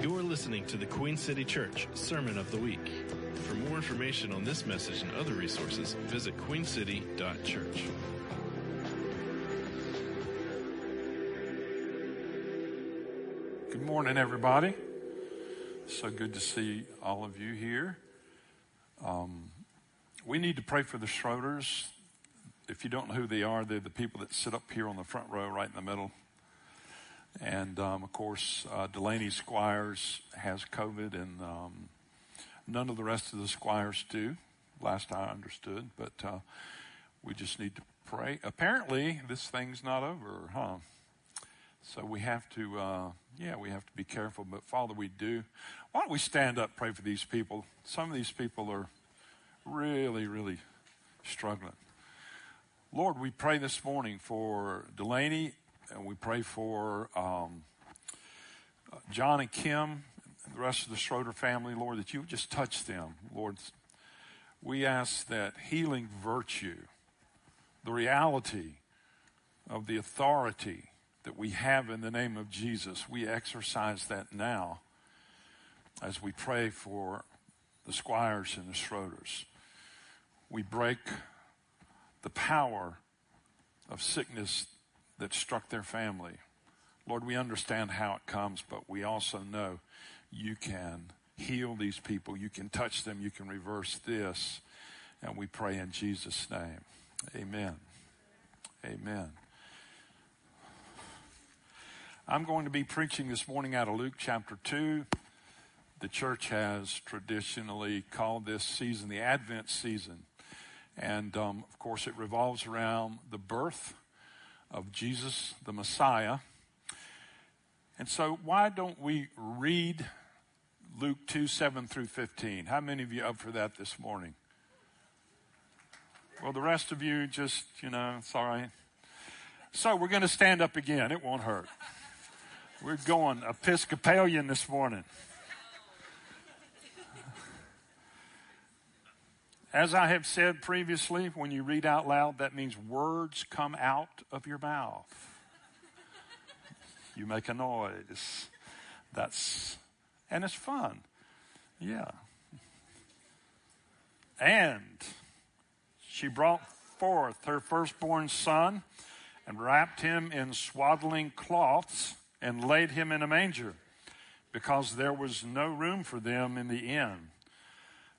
You're listening to the Queen City Church Sermon of the Week. For more information on this message and other resources, visit queencity.church. Good morning, everybody. So good to see all of you here. We need to pray for the Schroeders. If you don't know who they are, they're the people that sit up here on the front row right in the middle. And, of course, Delaney Squires has COVID, and none of the rest of the Squires do, last I understood. But we just need to pray. Apparently, this thing's not over, huh? So we have to, we have to be careful. But, Father, we do. Why don't we stand up, pray for these people? Some of these people are really, really struggling. Lord, we pray this morning for Delaney. And we pray for John and Kim and the rest of the Schroeder family, Lord, that you would just touch them. Lord, we ask that healing virtue, the reality of the authority that we have in the name of Jesus, we exercise that now as we pray for the Squires and the Schroeders. We break the power of sickness that struck their family. Lord, we understand how it comes, but we also know you can heal these people. You can touch them. You can reverse this. And we pray in Jesus' name. Amen. Amen. I'm going to be preaching this morning out of Luke chapter 2. The church has traditionally called this season the Advent season. And, of course, it revolves around the birth of Jesus, the Messiah. And so why don't we read Luke 2, 7 through 15? How many of you up for that this morning? Well, the rest of you just, it's all right. So we're going to stand up again. It won't hurt. We're going Episcopalian this morning. As I have said previously, when you read out loud, that means words come out of your mouth. You make a noise. And it's fun. Yeah. And she brought forth her firstborn son and wrapped him in swaddling cloths and laid him in a manger because there was no room for them in the inn.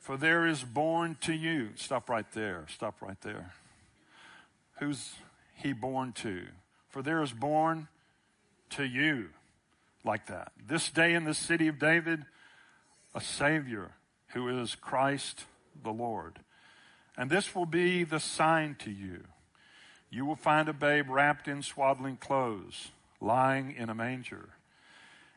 For there is born to you," stop right there. Who's he born to? For there is born to you, like that. This day in the city of David, a Savior who is Christ the Lord. And this will be the sign to you. You will find a babe wrapped in swaddling clothes, lying in a manger.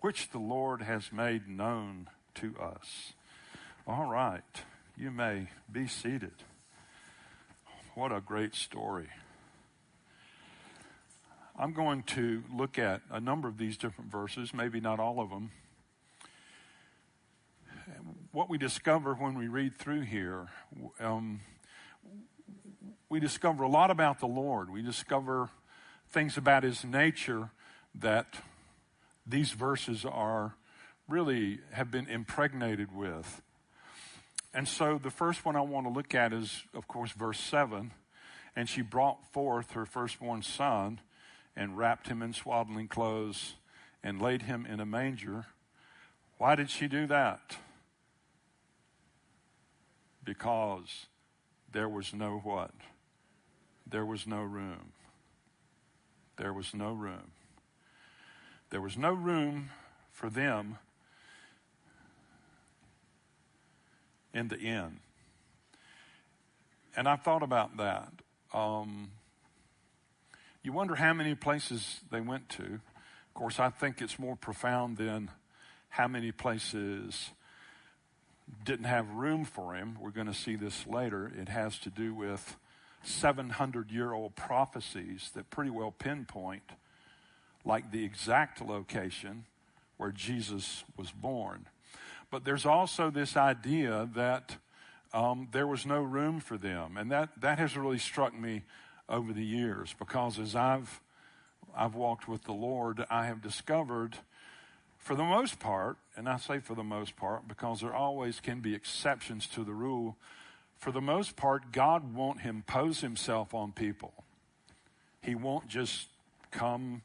which the Lord has made known to us." All right, you may be seated. What a great story. I'm going to look at a number of these different verses, maybe not all of them. What we discover when we read through here, we discover a lot about the Lord. We discover things about his nature that these verses have been impregnated with. And so the first one I want to look at is, of course, verse 7. And she brought forth her firstborn son and wrapped him in swaddling clothes and laid him in a manger Why did she do that? Because there was no what? There was no room. There was no room. There was no room for them in the inn. And I've thought about that. You wonder how many places they went to. Of course, I think it's more profound than how many places didn't have room for him. We're going to see this later. It has to do with 700-year-old prophecies that pretty well pinpoint, like, the exact location where Jesus was born. But there's also this idea that there was no room for them. And that has really struck me over the years, because as I've walked with the Lord, I have discovered, for the most part, and I say for the most part because there always can be exceptions to the rule, for the most part, God won't impose himself on people. He won't just come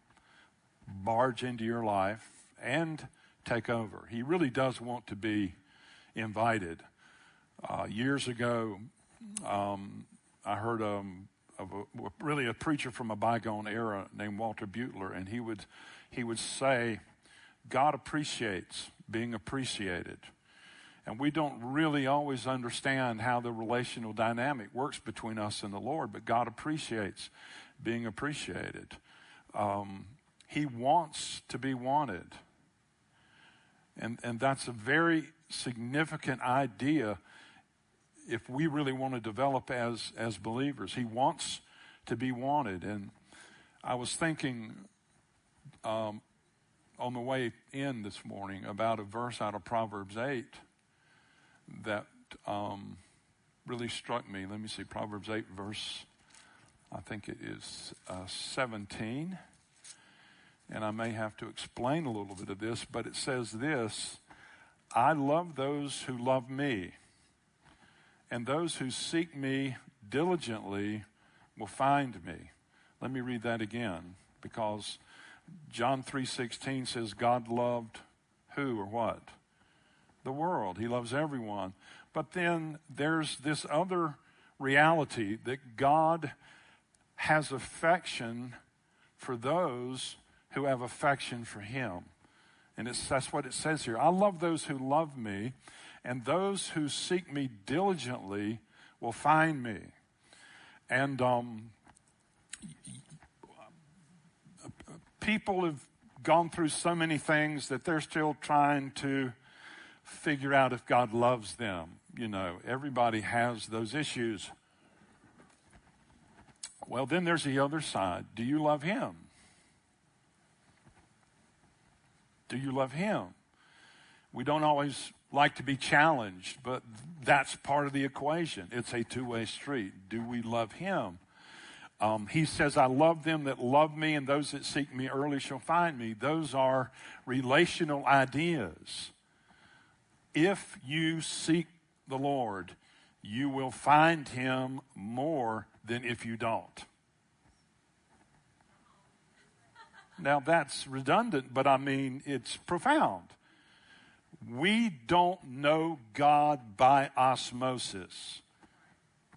barge into your life and take over. He really does want to be invited. Years ago, I heard a preacher from a bygone era named Walter Butler, and he would say, God appreciates being appreciated. And we don't really always understand how the relational dynamic works between us and the Lord, but God appreciates being appreciated. He wants to be wanted. And that's a very significant idea if we really want to develop as believers. He wants to be wanted. And I was thinking on the way in this morning about a verse out of Proverbs 8 that really struck me. Let me see, Proverbs 8 verse, I think it is 17. And I may have to explain a little bit of this, but it says this: I love those who love me, and those who seek me diligently will find me. Let me read that again, because John 3:16 says God loved who or what? The world. He loves everyone. But then there's this other reality that God has affection for those who have affection for him. And that's what it says here. I love those who love me, and those who seek me diligently will find me. And people have gone through so many things that they're still trying to figure out if God loves them. You know, everybody has those issues. Well, then there's the other side. Do you love him? Do you love him? We don't always like to be challenged, but that's part of the equation. It's a two-way street. Do we love him? He says, I love them that love me, and those that seek me early shall find me. Those are relational ideas. If you seek the Lord, you will find him more than if you don't. Now, that's redundant, but I mean, it's profound. We don't know God by osmosis.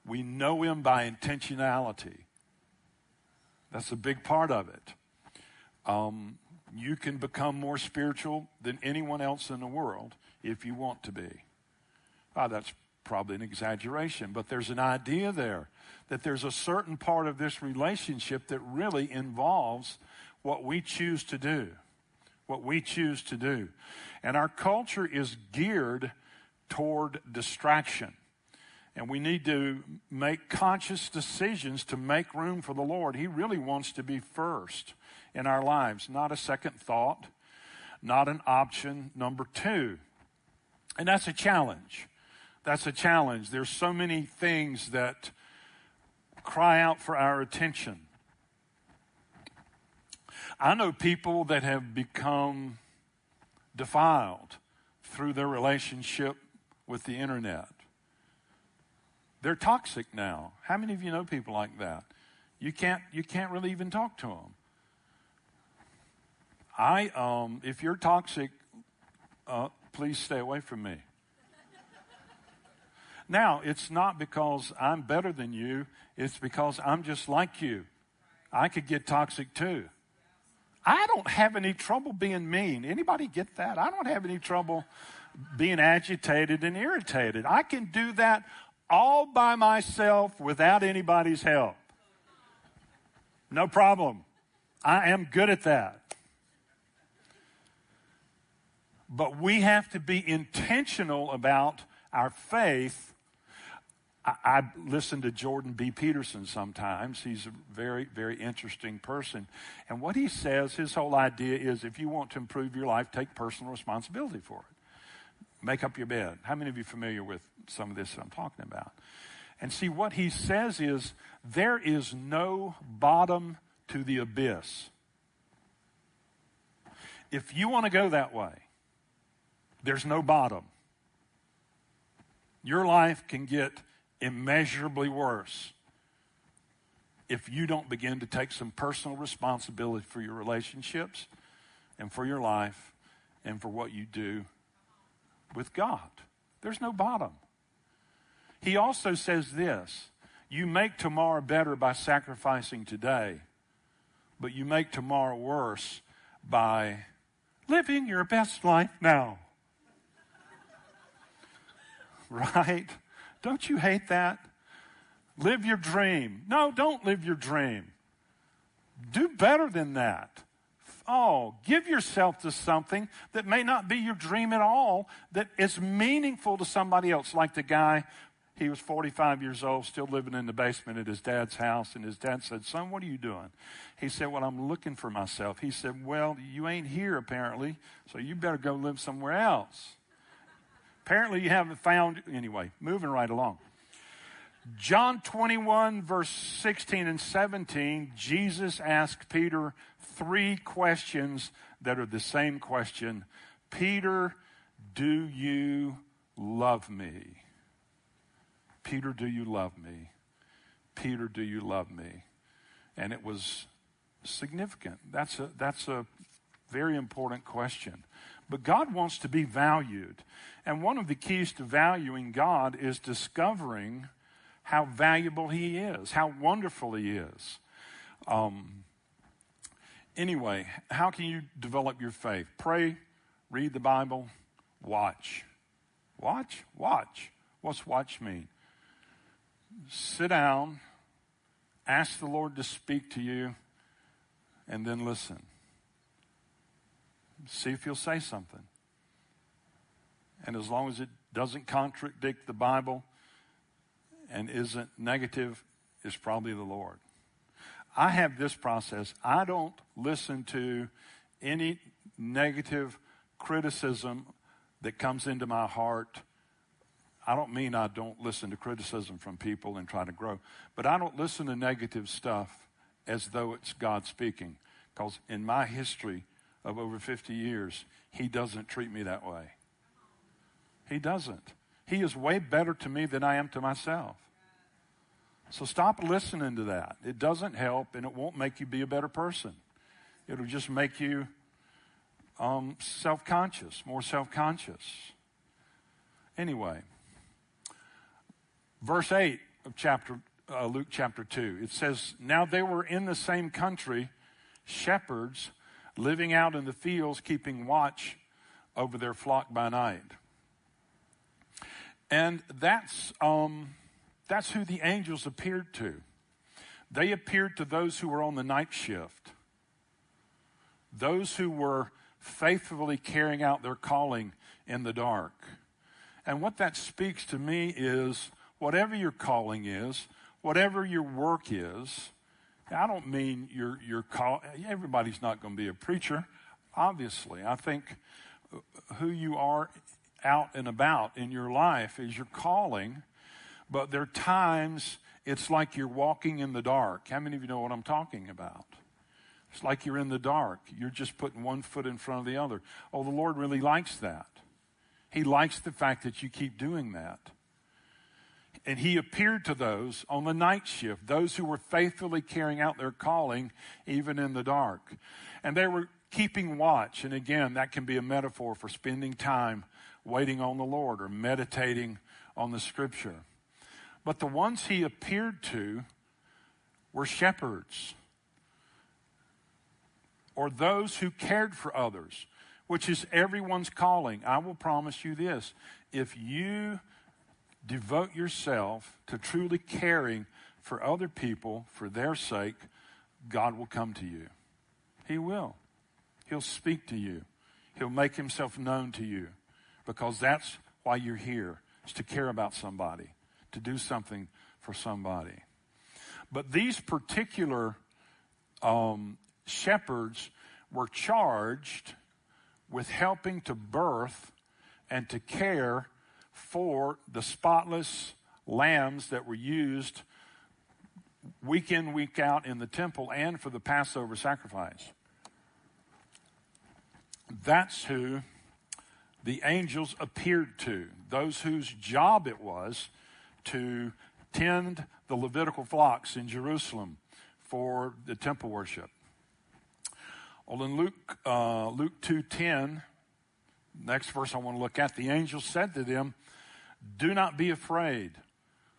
We know him by intentionality. That's a big part of it. You can become more spiritual than anyone else in the world if you want to be. That's probably an exaggeration, but there's an idea there that there's a certain part of this relationship that really involves what we choose to do, what we choose to do. And our culture is geared toward distraction. And we need to make conscious decisions to make room for the Lord. He really wants to be first in our lives, not a second thought, not an option number two. And that's a challenge. That's a challenge. There's so many things that cry out for our attention. I know people that have become defiled through their relationship with the internet. They're toxic now. How many of you know people like that? You can't really even talk to them. If you're toxic please stay away from me. Now, it's not because I'm better than you. It's because I'm just like you. I could get toxic too. I don't have any trouble being mean. Anybody get that? I don't have any trouble being agitated and irritated. I can do that all by myself without anybody's help. No problem. I am good at that. But we have to be intentional about our faith. I listen to Jordan B. Peterson sometimes. He's a very, very interesting person. And what he says, his whole idea is if you want to improve your life, take personal responsibility for it. Make up your bed. How many of you are familiar with some of this that I'm talking about? And see, what he says is there is no bottom to the abyss. If you want to go that way, there's no bottom. Your life can get immeasurably worse if you don't begin to take some personal responsibility for your relationships and for your life and for what you do with God. There's no bottom. He also says this, you make tomorrow better by sacrificing today, but you make tomorrow worse by living your best life now. Right? Don't you hate that? Live your dream. No, don't live your dream. Do better than that. Oh, give yourself to something that may not be your dream at all, that is meaningful to somebody else. Like the guy, he was 45 years old, still living in the basement at his dad's house. And his dad said, son, what are you doing? He said, well, I'm looking for myself. He said, well, you ain't here apparently, so you better go live somewhere else. Apparently you haven't found, anyway, moving right along. John 21, verse 16 and 17, Jesus asked Peter three questions that are the same question. Peter, do you love me? Peter, do you love me? Peter, do you love me? And it was significant. That's a very important question. But God wants to be valued. And one of the keys to valuing God is discovering how valuable he is, how wonderful he is. Anyway, how can you develop your faith? Pray, read the Bible, watch. Watch? Watch. What's watch mean? Sit down, ask the Lord to speak to you, and then listen. See if you'll say something. And as long as it doesn't contradict the Bible and isn't negative, it's probably the Lord. I have this process. I don't listen to any negative criticism that comes into my heart. I don't mean I don't listen to criticism from people and try to grow, but I don't listen to negative stuff as though it's God speaking, because in my history of over 50 years, he doesn't treat me that way. He doesn't. He is way better to me than I am to myself. So stop listening to that. It doesn't help, and it won't make you be a better person. It'll just make you self-conscious, more self-conscious. Anyway, verse 8 of Luke chapter 2, it says, now they were in the same country, shepherds, living out in the fields, keeping watch over their flock by night. And that's who the angels appeared to. They appeared to those who were on the night shift, those who were faithfully carrying out their calling in the dark. And what that speaks to me is whatever your calling is, whatever your work is, I don't mean your call. Everybody's not going to be a preacher, obviously. I think who you are out and about in your life is your calling, but there are times it's like you're walking in the dark. How many of you know what I'm talking about? It's like you're in the dark. You're just putting one foot in front of the other. Oh, the Lord really likes that. He likes the fact that you keep doing that. And he appeared to those on the night shift, those who were faithfully carrying out their calling, even in the dark. And they were keeping watch. And again, that can be a metaphor for spending time waiting on the Lord or meditating on the Scripture. But the ones he appeared to were shepherds, or those who cared for others, which is everyone's calling. I will promise you this. If you devote yourself to truly caring for other people for their sake, God will come to you. He will. He'll speak to you. He'll make himself known to you, because that's why you're here, is to care about somebody, to do something for somebody. But these particular shepherds were charged with helping to birth and to care for the spotless lambs that were used week in, week out in the temple and for the Passover sacrifice. That's who the angels appeared to, those whose job it was to tend the Levitical flocks in Jerusalem for the temple worship. Well, in Luke 2:10, next verse I want to look at, the angel said to them, "Do not be afraid,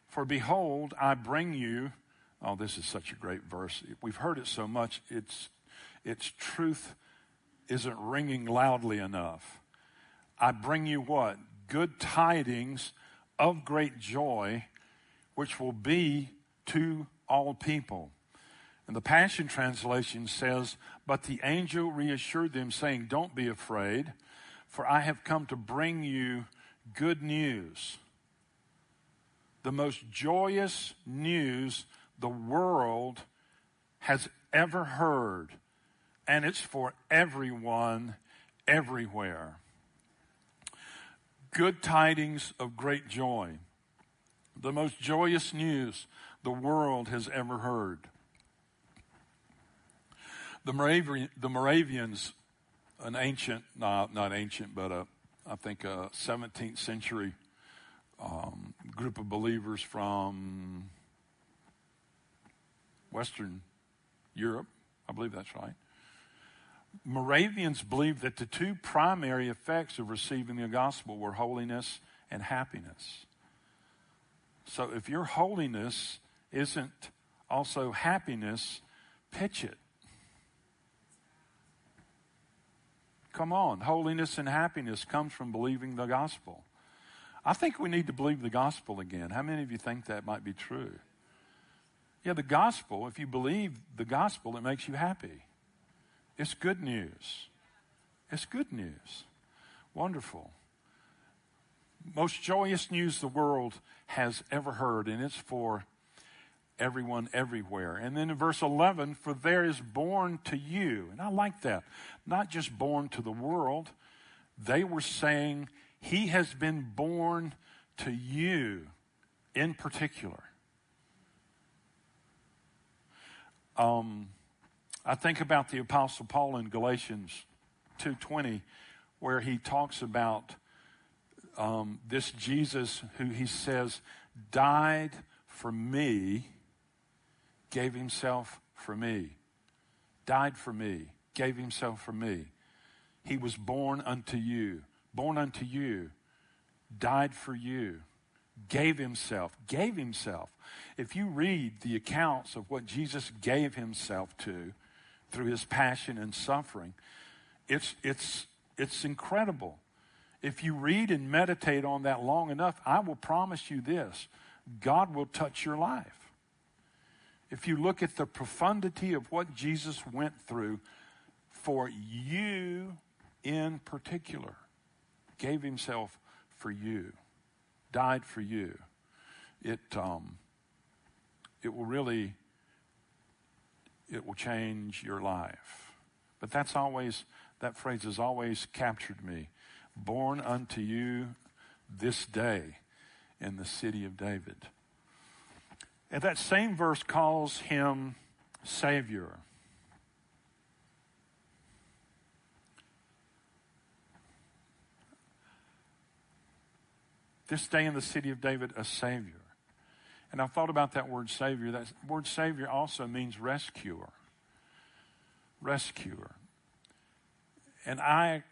for behold, I bring you." Oh, this is such a great verse. We've heard it so much, its truth isn't ringing loudly enough. I bring you what? Good tidings of great joy, which will be to all people. And the Passion Translation says, "But the angel reassured them, saying, 'Don't be afraid, for I have come to bring you good news, the most joyous news the world has ever heard, and it's for everyone, everywhere.'" Good tidings of great joy, the most joyous news the world has ever heard. The Moravians, an ancient, not ancient, but I think a 17th century group of believers from Western Europe, I believe that's right. Moravians believed that the two primary effects of receiving the gospel were holiness and happiness. So if your holiness isn't also happiness, pitch it. Come on, holiness and happiness comes from believing the gospel. I think we need to believe the gospel again. How many of you think that might be true? Yeah, the gospel, if you believe the gospel, it makes you happy. It's good news. It's good news. Wonderful. Most joyous news the world has ever heard, and it's for everyone, everywhere. And then in verse 11, "For there is born to you." And I like that. Not just born to the world. They were saying, he has been born to you in particular. I think about the Apostle Paul in Galatians 2:20, where he talks about this Jesus who he says died for me, gave himself for me, died for me, gave himself for me. He was born unto you, died for you, gave himself, gave himself. If you read the accounts of what Jesus gave himself to through his passion and suffering, it's incredible. If you read and meditate on that long enough, I will promise you this, God will touch your life. If you look at the profundity of what Jesus went through for you in particular, gave himself for you, died for you, it will change your life. But that phrase has always captured me. Born unto you this day in the city of David. And that same verse calls him Savior. This day in the city of David, a Savior. And I thought about that word Savior. That word Savior also means rescuer. Rescuer. And I,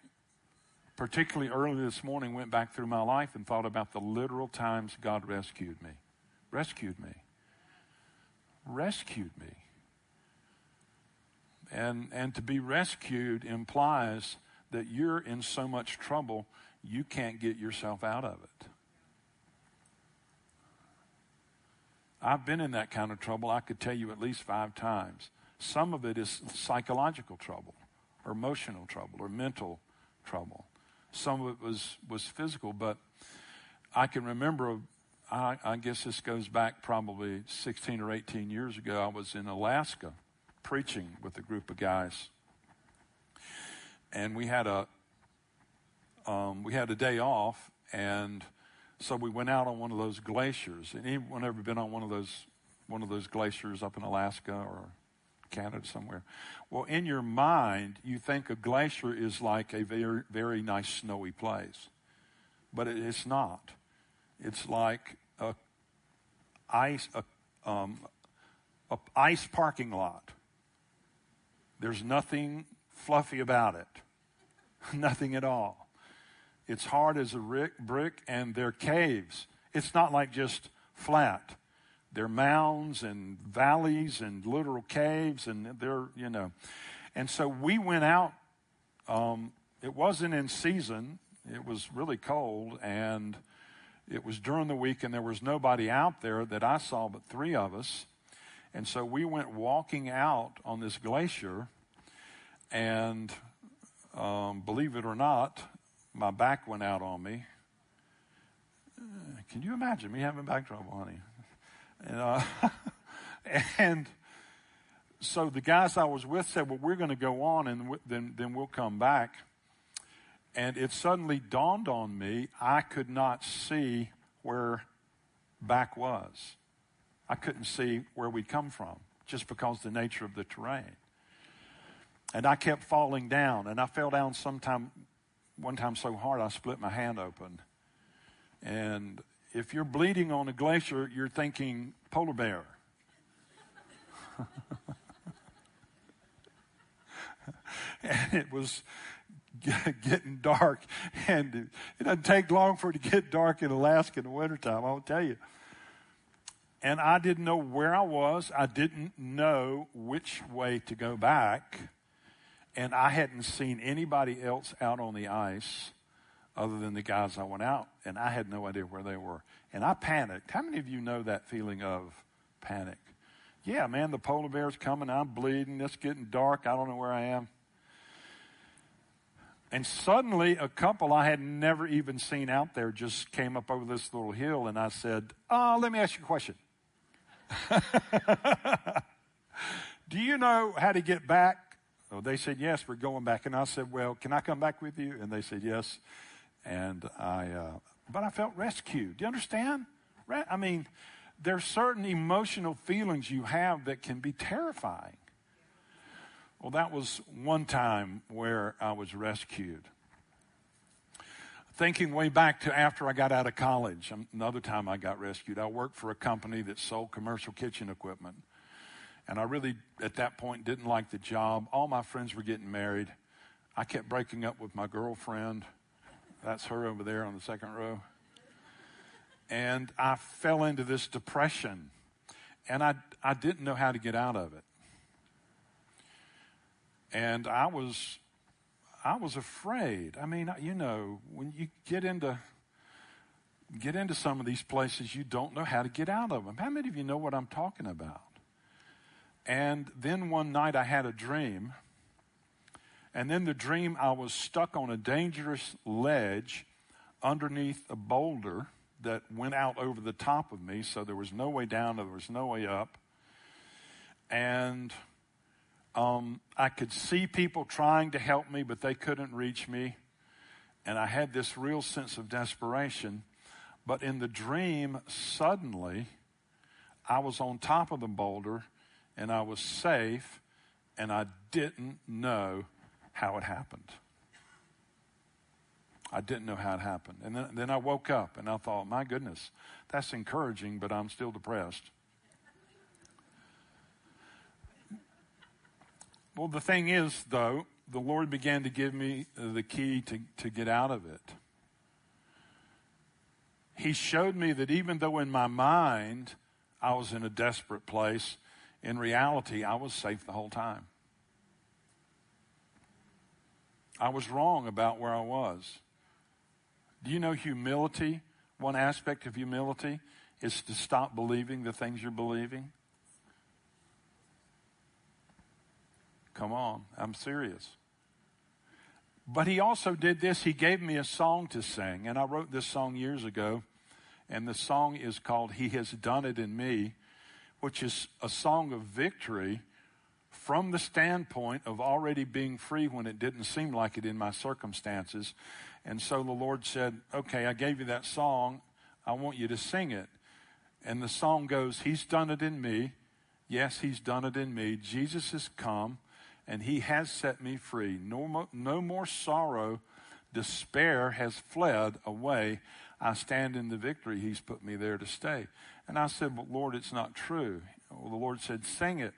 particularly early this morning, went back through my life and thought about the literal times God rescued me. Rescued me. And to be rescued implies that you're in so much trouble you can't get yourself out of it. I've been in that kind of trouble, I could tell you at least 5 times. Some of it is psychological trouble or emotional trouble or mental trouble. Some of it was physical, but I can remember, I guess this goes back probably 16 or 18 years ago, I was in Alaska preaching with a group of guys. And we had a day off, and so we went out on one of those glaciers. And anyone ever been on one of those glaciers up in Alaska or Canada somewhere? Well, in your mind, you think a glacier is like a very, very nice snowy place, but it's not. It's like a ice parking lot. There's nothing fluffy about it, nothing at all. It's hard as a brick, and they're caves. It's not like just flat. They're mounds and valleys and literal caves, and they're, you know. And so we went out. It wasn't in season. It was really cold, and it was during the week, and there was nobody out there that I saw but 3 of us. And so we went walking out on this glacier, and believe it or not, my back went out on me. Can you imagine me having back trouble, honey? And, and so the guys I was with said, well, we're going to go on, and then we'll come back. And it suddenly dawned on me, I could not see where back was. I couldn't see where we'd come from just because the nature of the terrain. And I kept falling down, and I fell down one time so hard I split my hand open. And if you're bleeding on a glacier, you're thinking polar bear. And it was getting dark, and it doesn't take long for it to get dark in Alaska in the wintertime, I'll tell you. And I didn't know where I was. I didn't know which way to go back. And I hadn't seen anybody else out on the ice other than the guys I went out. And I had no idea where they were. And I panicked. How many of you know that feeling of panic? Yeah, man, the polar bear's coming. I'm bleeding. It's getting dark. I don't know where I am. And suddenly a couple I had never even seen out there just came up over this little hill. And I said, let me ask you a question. Do you know how to get back? Oh, they said, yes, we're going back. And I said, well, can I come back with you? And they said, yes. And but I felt rescued. Do you understand? I mean, there's certain emotional feelings you have that can be terrifying. Well, that was one time where I was rescued. Thinking way back to after I got out of college, another time I got rescued. I worked for a company that sold commercial kitchen equipment. And I really, at that point, didn't like the job. All my friends were getting married. I kept breaking up with my girlfriend. That's her over there on the second row. And I fell into this depression. And I didn't know how to get out of it. And I was afraid. I mean, you know, when you get into some of these places, you don't know how to get out of them. How many of you know what I'm talking about? And then one night I had a dream. And then the dream, I was stuck on a dangerous ledge underneath a boulder that went out over the top of me. So there was no way down, there was no way up. And I could see people trying to help me, but they couldn't reach me. And I had this real sense of desperation. But in the dream, suddenly, I was on top of the boulder, and I was safe, and I didn't know how it happened. I didn't know how it happened. And then I woke up, and I thought, my goodness, that's encouraging, but I'm still depressed. Well, the thing is, though, the Lord began to give me the key to get out of it. He showed me that even though in my mind I was in a desperate place, in reality, I was safe the whole time. I was wrong about where I was. Do you know humility? One aspect of humility is to stop believing the things you're believing. Come on, I'm serious. But he also did this. He gave me a song to sing, and I wrote this song years ago, and the song is called He Has Done It in Me, which is a song of victory from the standpoint of already being free when it didn't seem like it in my circumstances. And so the Lord said, okay, I gave you that song. I want you to sing it. And the song goes, He's done it in me. Yes, He's done it in me. Jesus has come, and He has set me free. No more sorrow. Despair has fled away. I stand in the victory. He's put me there to stay. And I said, well, Lord, it's not true. Well, the Lord said, sing it.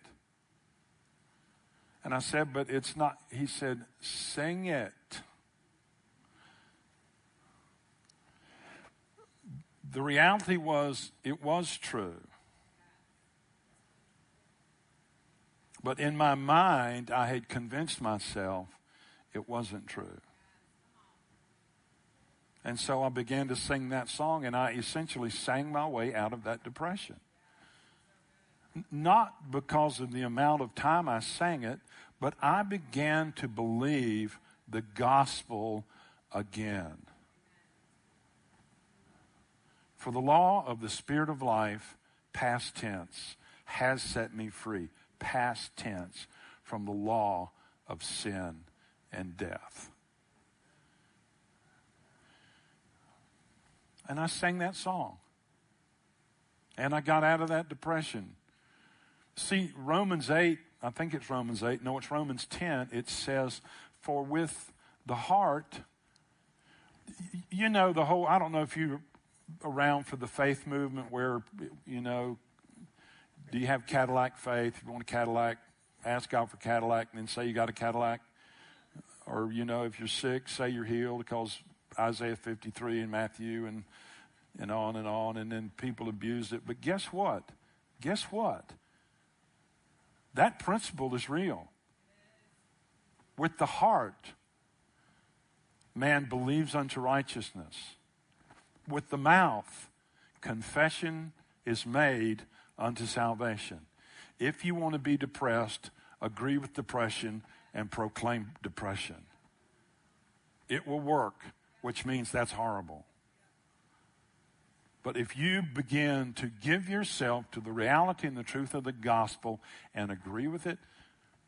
And I said, but it's not. He said, sing it. The reality was, it was true. But in my mind, I had convinced myself it wasn't true. And so I began to sing that song, and I essentially sang my way out of that depression. Not because of the amount of time I sang it, but I began to believe the gospel again. For the law of the Spirit of life, past tense, has set me free, past tense, from the law of sin and death. And I sang that song. And I got out of that depression. See, Romans 8, I think it's Romans 8. No, it's Romans 10. It says, for with the heart, you know, the whole, I don't know if you're around for the faith movement where, you know, do you have Cadillac faith? If you want a Cadillac, ask God for Cadillac and then say you got a Cadillac. Or, you know, if you're sick, say you're healed because Isaiah 53 and Matthew and on and on, and then people abused it. But guess what? Guess what? That principle is real. With the heart, man believes unto righteousness. With the mouth, confession is made unto salvation. If you want to be depressed, agree with depression and proclaim depression. It will work, which means that's horrible. But if you begin to give yourself to the reality and the truth of the gospel and agree with it,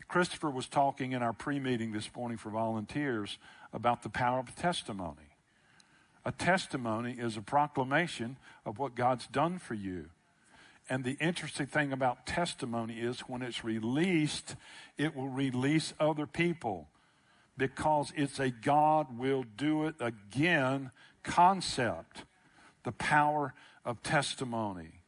Christopher was talking in our pre-meeting this morning for volunteers about the power of testimony. A testimony is a proclamation of what God's done for you. And the interesting thing about testimony is when it's released, it will release other people because it's a God will do it again concept. The power of testimony.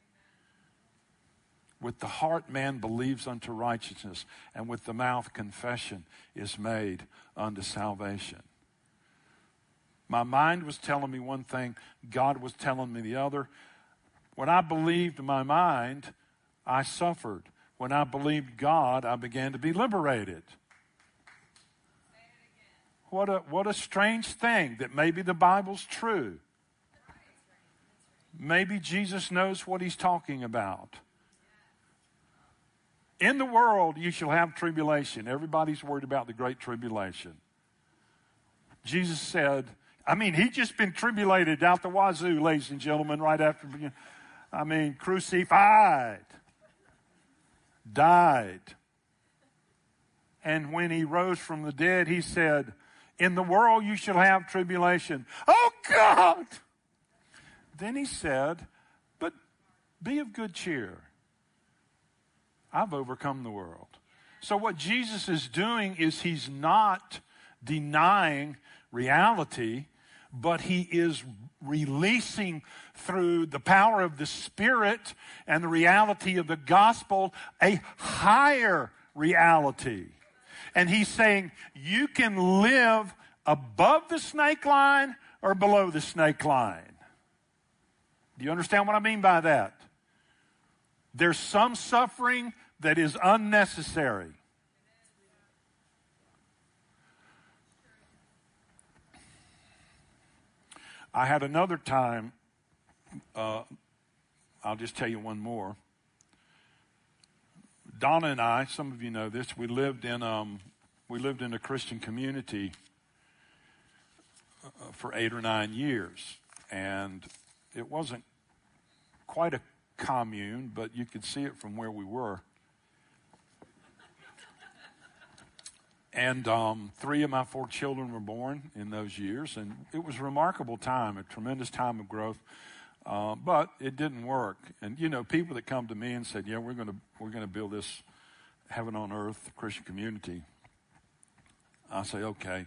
With the heart, man believes unto righteousness, and with the mouth, confession is made unto salvation. My mind was telling me one thing, God was telling me the other. When I believed my mind, I suffered. When I believed God, I began to be liberated. What a strange thing that maybe the Bible's true. Maybe Jesus knows what he's talking about. In the world, you shall have tribulation. Everybody's worried about the great tribulation. Jesus said, I mean, he'd just been tribulated out the wazoo, ladies and gentlemen, right after, I mean, crucified, died. And when he rose from the dead, he said, in the world, you shall have tribulation. Oh, God! Then he said, but be of good cheer. I've overcome the world. So what Jesus is doing is he's not denying reality, but he is releasing through the power of the Spirit and the reality of the gospel a higher reality. And he's saying, you can live above the snake line or below the snake line. Do you understand what I mean by that? There's some suffering that is unnecessary. I had another time, I'll just tell you one more. Donna and I, some of you know this, we lived in a Christian community for 8 or 9 years. And it wasn't quite a commune, but you could see it from where we were. And 3 of my 4 children were born in those years, and it was a remarkable time, a tremendous time of growth, but it didn't work. And, you know, people that come to me and said, yeah, we're going to build this heaven on earth Christian community, I say, okay,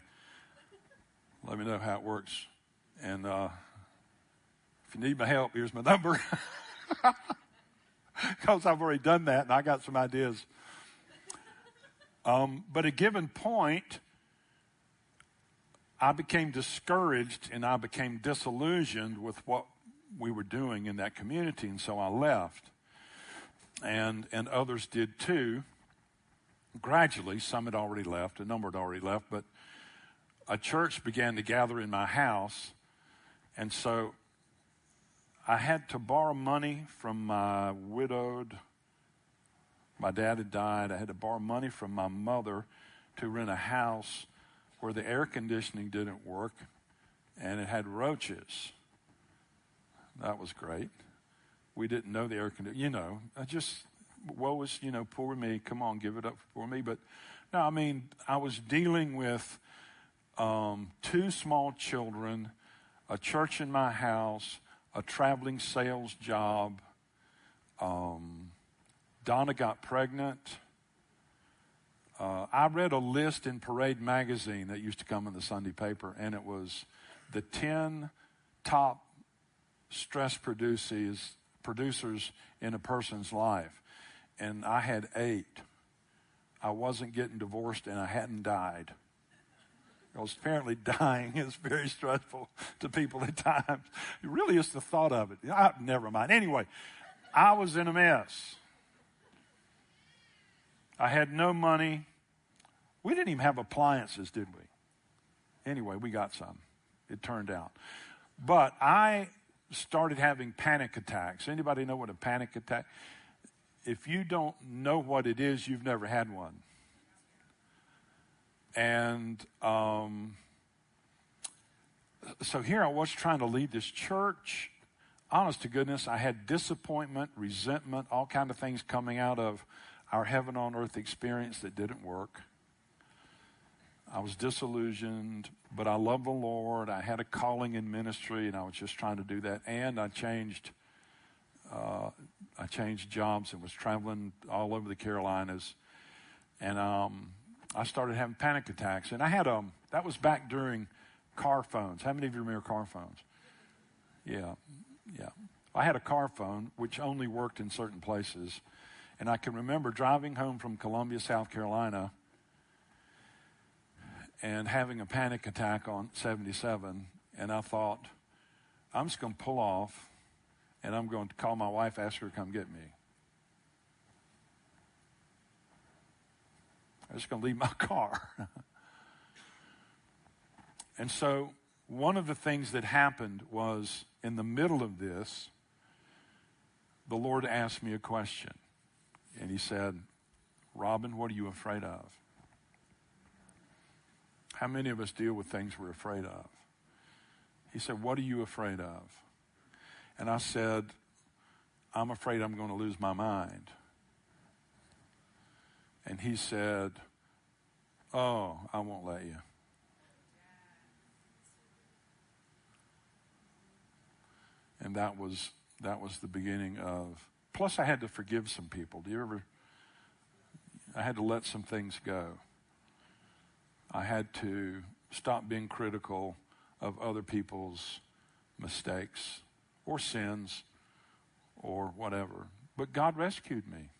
let me know how it works. And if you need my help, here's my number, because I've already done that, and I got some ideas. But at a given point, I became discouraged and I became disillusioned with what we were doing in that community, and so I left. And others did too. Gradually, some had already left, a number had already left, but a church began to gather in my house, and so I had to borrow money from my dad had died. I had to borrow money from my mother to rent a house where the air conditioning didn't work and it had roaches. That was great. We didn't know the air conditioning. You know, I just, woe is, you know, poor me. Come on, give it up for me. But no, I mean, I was dealing with 2 small children, a church in my house, a traveling sales job, Donna got pregnant. I read a list in Parade magazine that used to come in the Sunday paper, and it was the 10 top stress producers in a person's life. And I had 8. I wasn't getting divorced, and I hadn't died. Because apparently dying is very stressful to people at times. It really is the thought of it. Never mind. Anyway, I was in a mess. I had no money. We didn't even have appliances, did we? Anyway, we got some, it turned out. But I started having panic attacks. Anybody know what a panic attack? If you don't know what it is, you've never had one. And so here I was trying to lead this church. Honest to goodness, I had disappointment, resentment, all kind of things coming out of our heaven on earth experience that didn't work. I was disillusioned, but I loved the Lord. I had a calling in ministry, and I was just trying to do that. And I changed jobs and was traveling all over the Carolinas. And I started having panic attacks. And I had that was back during car phones. How many of you remember car phones? Yeah. I had a car phone which only worked in certain places. And I can remember driving home from Columbia, South Carolina, and having a panic attack on 77. And I thought, I'm just going to pull off, and I'm going to call my wife, ask her to come get me. I'm just going to leave my car. And so one of the things that happened was, in the middle of this, the Lord asked me a question. And he said, Robin, what are you afraid of? How many of us deal with things we're afraid of? He said, what are you afraid of? And I said, I'm afraid I'm going to lose my mind. And he said, oh, I won't let you. And that was the beginning of. Plus, I had to forgive some people. I had to let some things go. I had to stop being critical of other people's mistakes or sins or whatever. But God rescued me.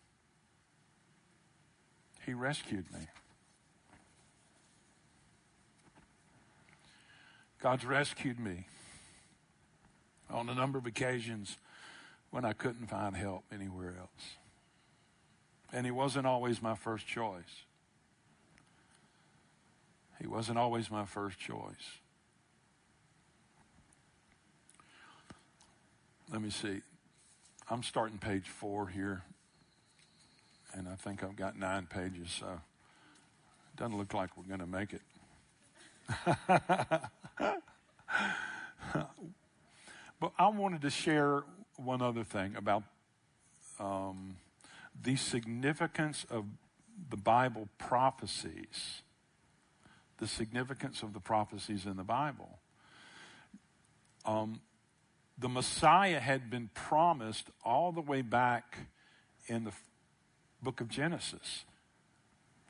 He rescued me. God's rescued me on a number of occasions when I couldn't find help anywhere else. And he wasn't always my first choice. He wasn't always my first choice. Let me see. I'm starting page 4 here, and I think I've got 9 pages, so it doesn't look like we're going to make it. But I wanted to share one other thing about the significance of the Bible prophecies, the significance of the prophecies in the Bible. The Messiah had been promised all the way back in the book of Genesis.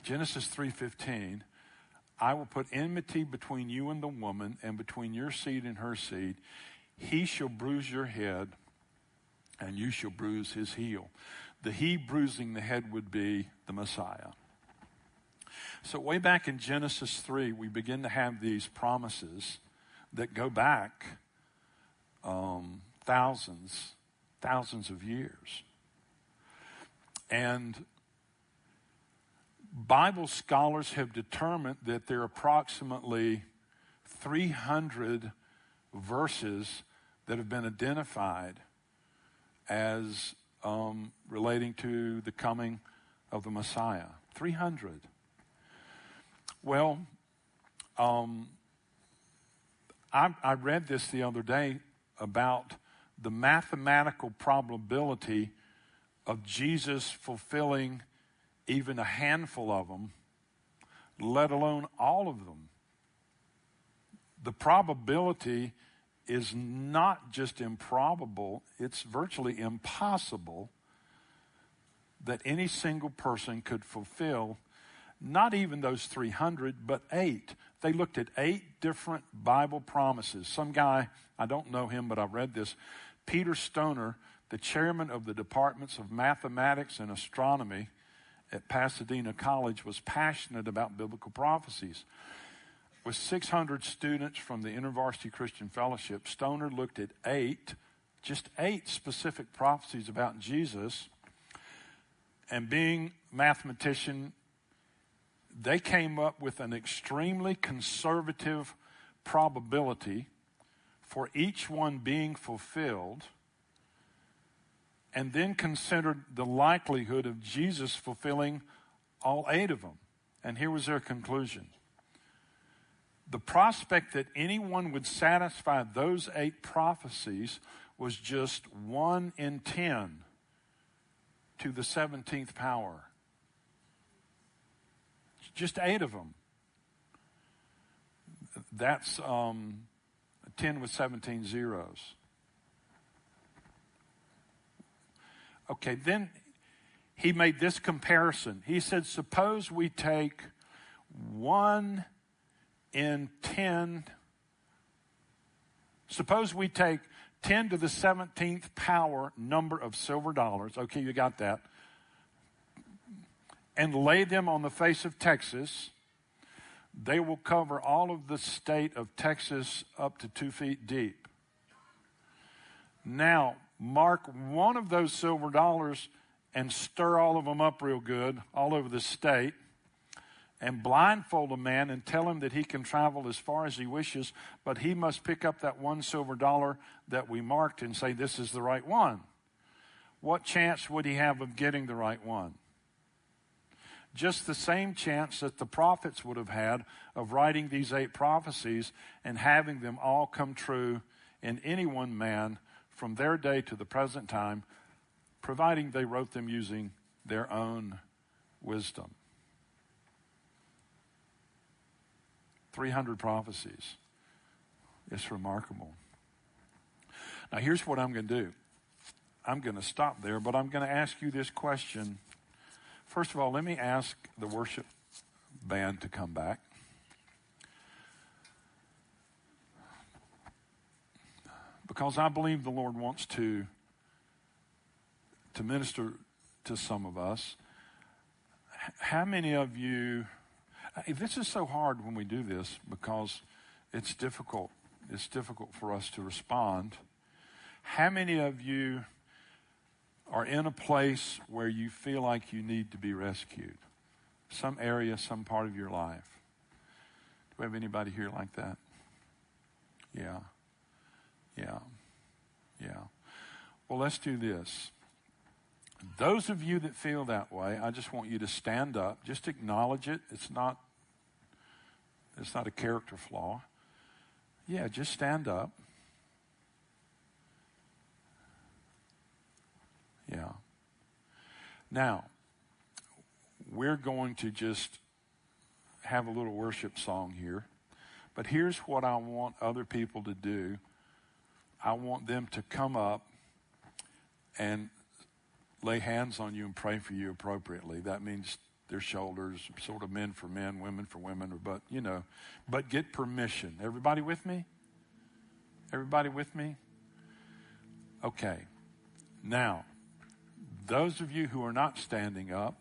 Genesis 3:15, I will put enmity between you and the woman, and between your seed and her seed. He shall bruise your head, and you shall bruise his heel. The he bruising the head would be the Messiah. So way back in Genesis 3, we begin to have these promises that go back thousands of years. And Bible scholars have determined that there are approximately 300 verses that have been identified as relating to the coming of the Messiah. 300. Well, I read this the other day about the mathematical probability of Jesus fulfilling even a handful of them, let alone all of them. The probability is not just improbable, it's virtually impossible that any single person could fulfill not even those 300, but 8. They looked at 8 different Bible promises. Some guy, I don't know him, but I've read this, Peter Stoner, the chairman of the departments of mathematics and astronomy at Pasadena College, was passionate about biblical prophecies. With 600 students from the InterVarsity Christian Fellowship, Stoner looked at 8, just 8 specific prophecies about Jesus. And being a mathematician, they came up with an extremely conservative probability for each one being fulfilled, and then considered the likelihood of Jesus fulfilling all 8 of them. And here was their conclusion. The prospect that anyone would satisfy those 8 prophecies was just 1 in 10 to the 17th power. Just 8 of them. That's 10 with 17 zeros. Okay, then he made this comparison. He said, suppose we take 1 in 10. Suppose we take 10 to the 17th power number of silver dollars. Okay, you got that. And lay them on the face of Texas. They will cover all of the state of Texas up to 2 feet deep. Now, mark 1 of those silver dollars and stir all of them up real good all over the state, and blindfold a man and tell him that he can travel as far as he wishes, but he must pick up that 1 silver dollar that we marked and say, this is the right one. What chance would he have of getting the right one? Just the same chance that the prophets would have had of writing these 8 prophecies and having them all come true in any one man from their day to the present time, providing they wrote them using their own wisdom. 300 prophecies. It's remarkable. Now, here's what I'm going to do. I'm going to stop there, but I'm going to ask you this question. First of all, let me ask the worship band to come back. Because I believe the Lord wants to minister to some of us. How many of you, this is so hard when we do this because it's difficult it's difficult for us to respond. How many of you are in a place where you feel like you need to be rescued? Some area, some part of your life. Do we have anybody here like that? Yeah. Well, let's do this. Those of you that feel that way, I just want you to stand up. Just acknowledge it. It's not a character flaw. Yeah, just stand up. Yeah. Now, we're going to just have a little worship song here. But here's what I want other people to do. I want them to come up and lay hands on you and pray for you appropriately. That means their shoulders, sort of men for men, women for women, but, you know. But get permission. Everybody with me? Everybody with me? Okay. Now, those of you who are not standing up,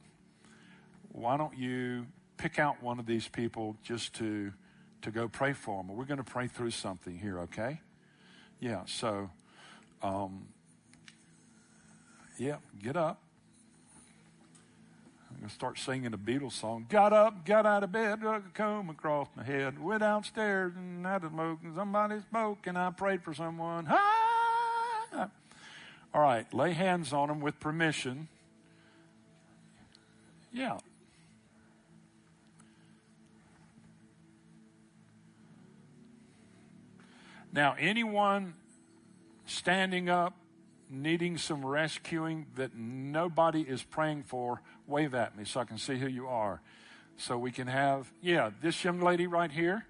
why don't you pick out one of these people just to go pray for them? We're going to pray through something here, okay? Yeah, so... yeah, get up. I'm going to start singing a Beatles song. Got up, got out of bed, drug a comb across my head, went downstairs and had a smoke, and somebody spoke, and I prayed for someone. Ah! All right, lay hands on them with permission. Yeah. Now, anyone standing up, needing some rescuing that nobody is praying for, wave at me so I can see who you are. So we can have, yeah, this young lady right here.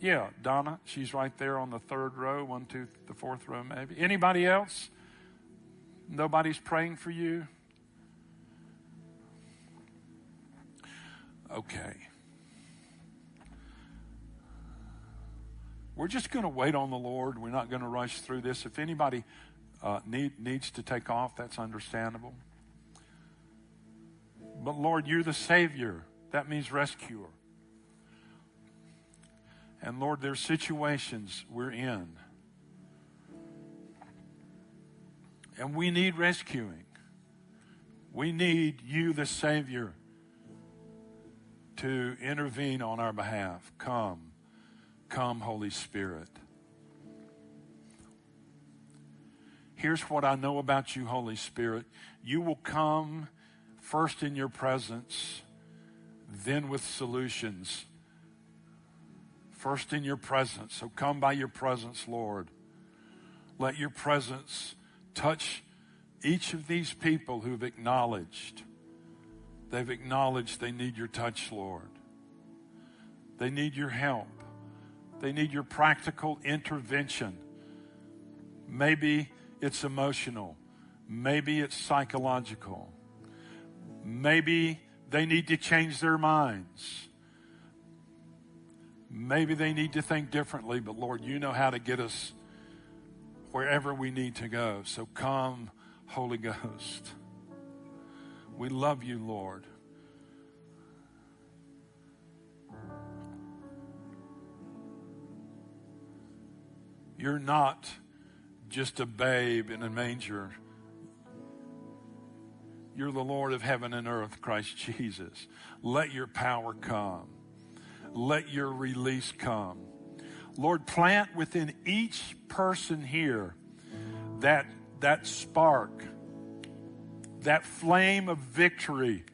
Yeah, Donna, she's right there on the third row, one, two, the fourth row maybe. Anybody else? Nobody's praying for you? Okay. We're just going to wait on the Lord. We're not going to rush through this. If anybody needs to take off, that's understandable. But, Lord, you're the Savior. That means rescuer. And, Lord, there's situations we're in, and we need rescuing. We need you, the Savior, to intervene on our behalf. Come. Come, Holy Spirit. Here's what I know about you, Holy Spirit. You will come first in your presence, then with solutions. First in your presence. So come by your presence, Lord. Let your presence touch each of these people who've acknowledged. They've acknowledged they need your touch, Lord. They need your help. They need your practical intervention. Maybe it's emotional. Maybe it's psychological. Maybe they need to change their minds. Maybe they need to think differently, but Lord, you know how to get us wherever we need to go. So come, Holy Ghost. We love you, Lord. You're not just a babe in a manger. You're the Lord of heaven and earth, Christ Jesus. Let your power come. Let your release come. Lord, plant within each person here that spark, that flame of victory,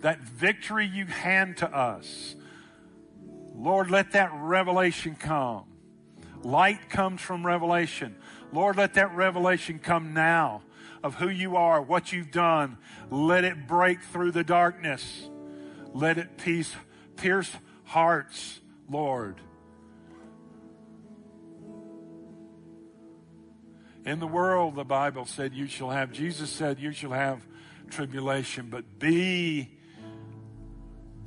that victory you hand to us. Lord, let that revelation come. Light comes from revelation. Lord, let that revelation come now of who you are, what you've done. Let it break through the darkness. Let it pierce hearts, Lord. In the world, the Bible said, you shall have, Jesus said, you shall have tribulation, but be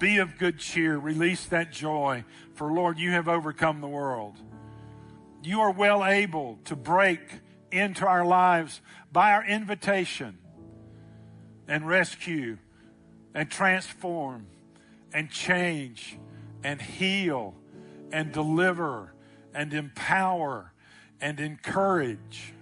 of good cheer. Release that joy, for Lord, you have overcome the world. You are well able to break into our lives by our invitation and rescue and transform and change and heal and deliver and empower and encourage.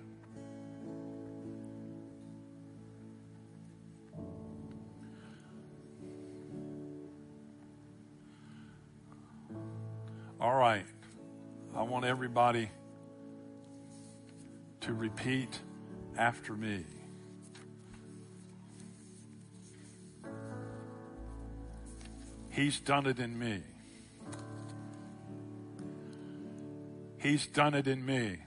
All right, I want everybody to repeat after me. He's done it in me. He's done it in me.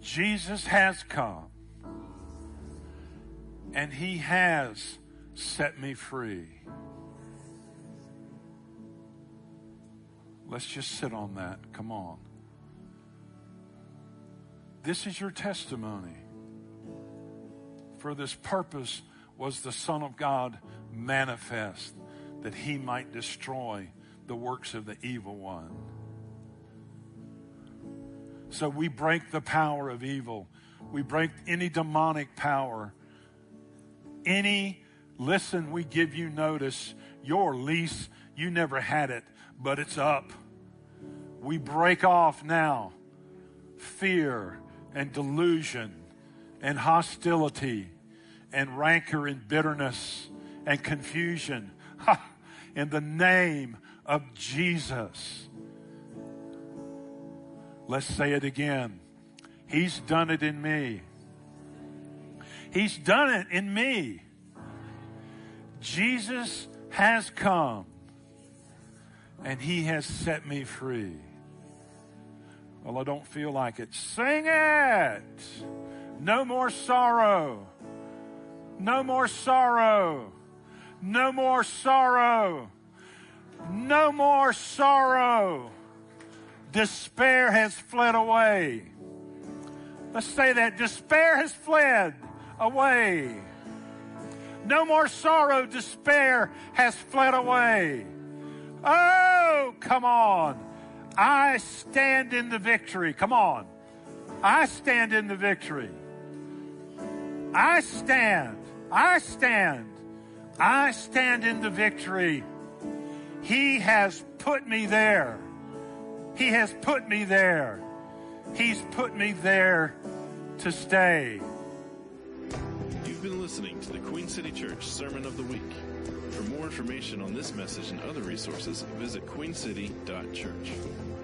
Jesus has come, and he has set me free. Let's just sit on that. Come on. This is your testimony. For this purpose was the Son of God manifest, that he might destroy the works of the evil one. So we break the power of evil. We break any demonic power. Listen, we give you notice. Your lease, you never had it, but it's up. We break off now fear and delusion and hostility and rancor and bitterness and confusion. In the name of Jesus. Let's say it again. He's done it in me. He's done it in me. Jesus has come, and he has set me free. Well, I don't feel like it. Sing it. No more sorrow. No more sorrow. No more sorrow. No more sorrow. Despair has fled away. Let's say that. Despair has fled away. No more sorrow. Despair has fled away. Oh, come on. I stand in the victory. Come on. I stand in the victory. I stand. I stand. I stand in the victory. He has put me there. He has put me there. He's put me there to stay. You've been listening to the Queen City Church Sermon of the Week. For more information on this message and other resources, visit queencity.church.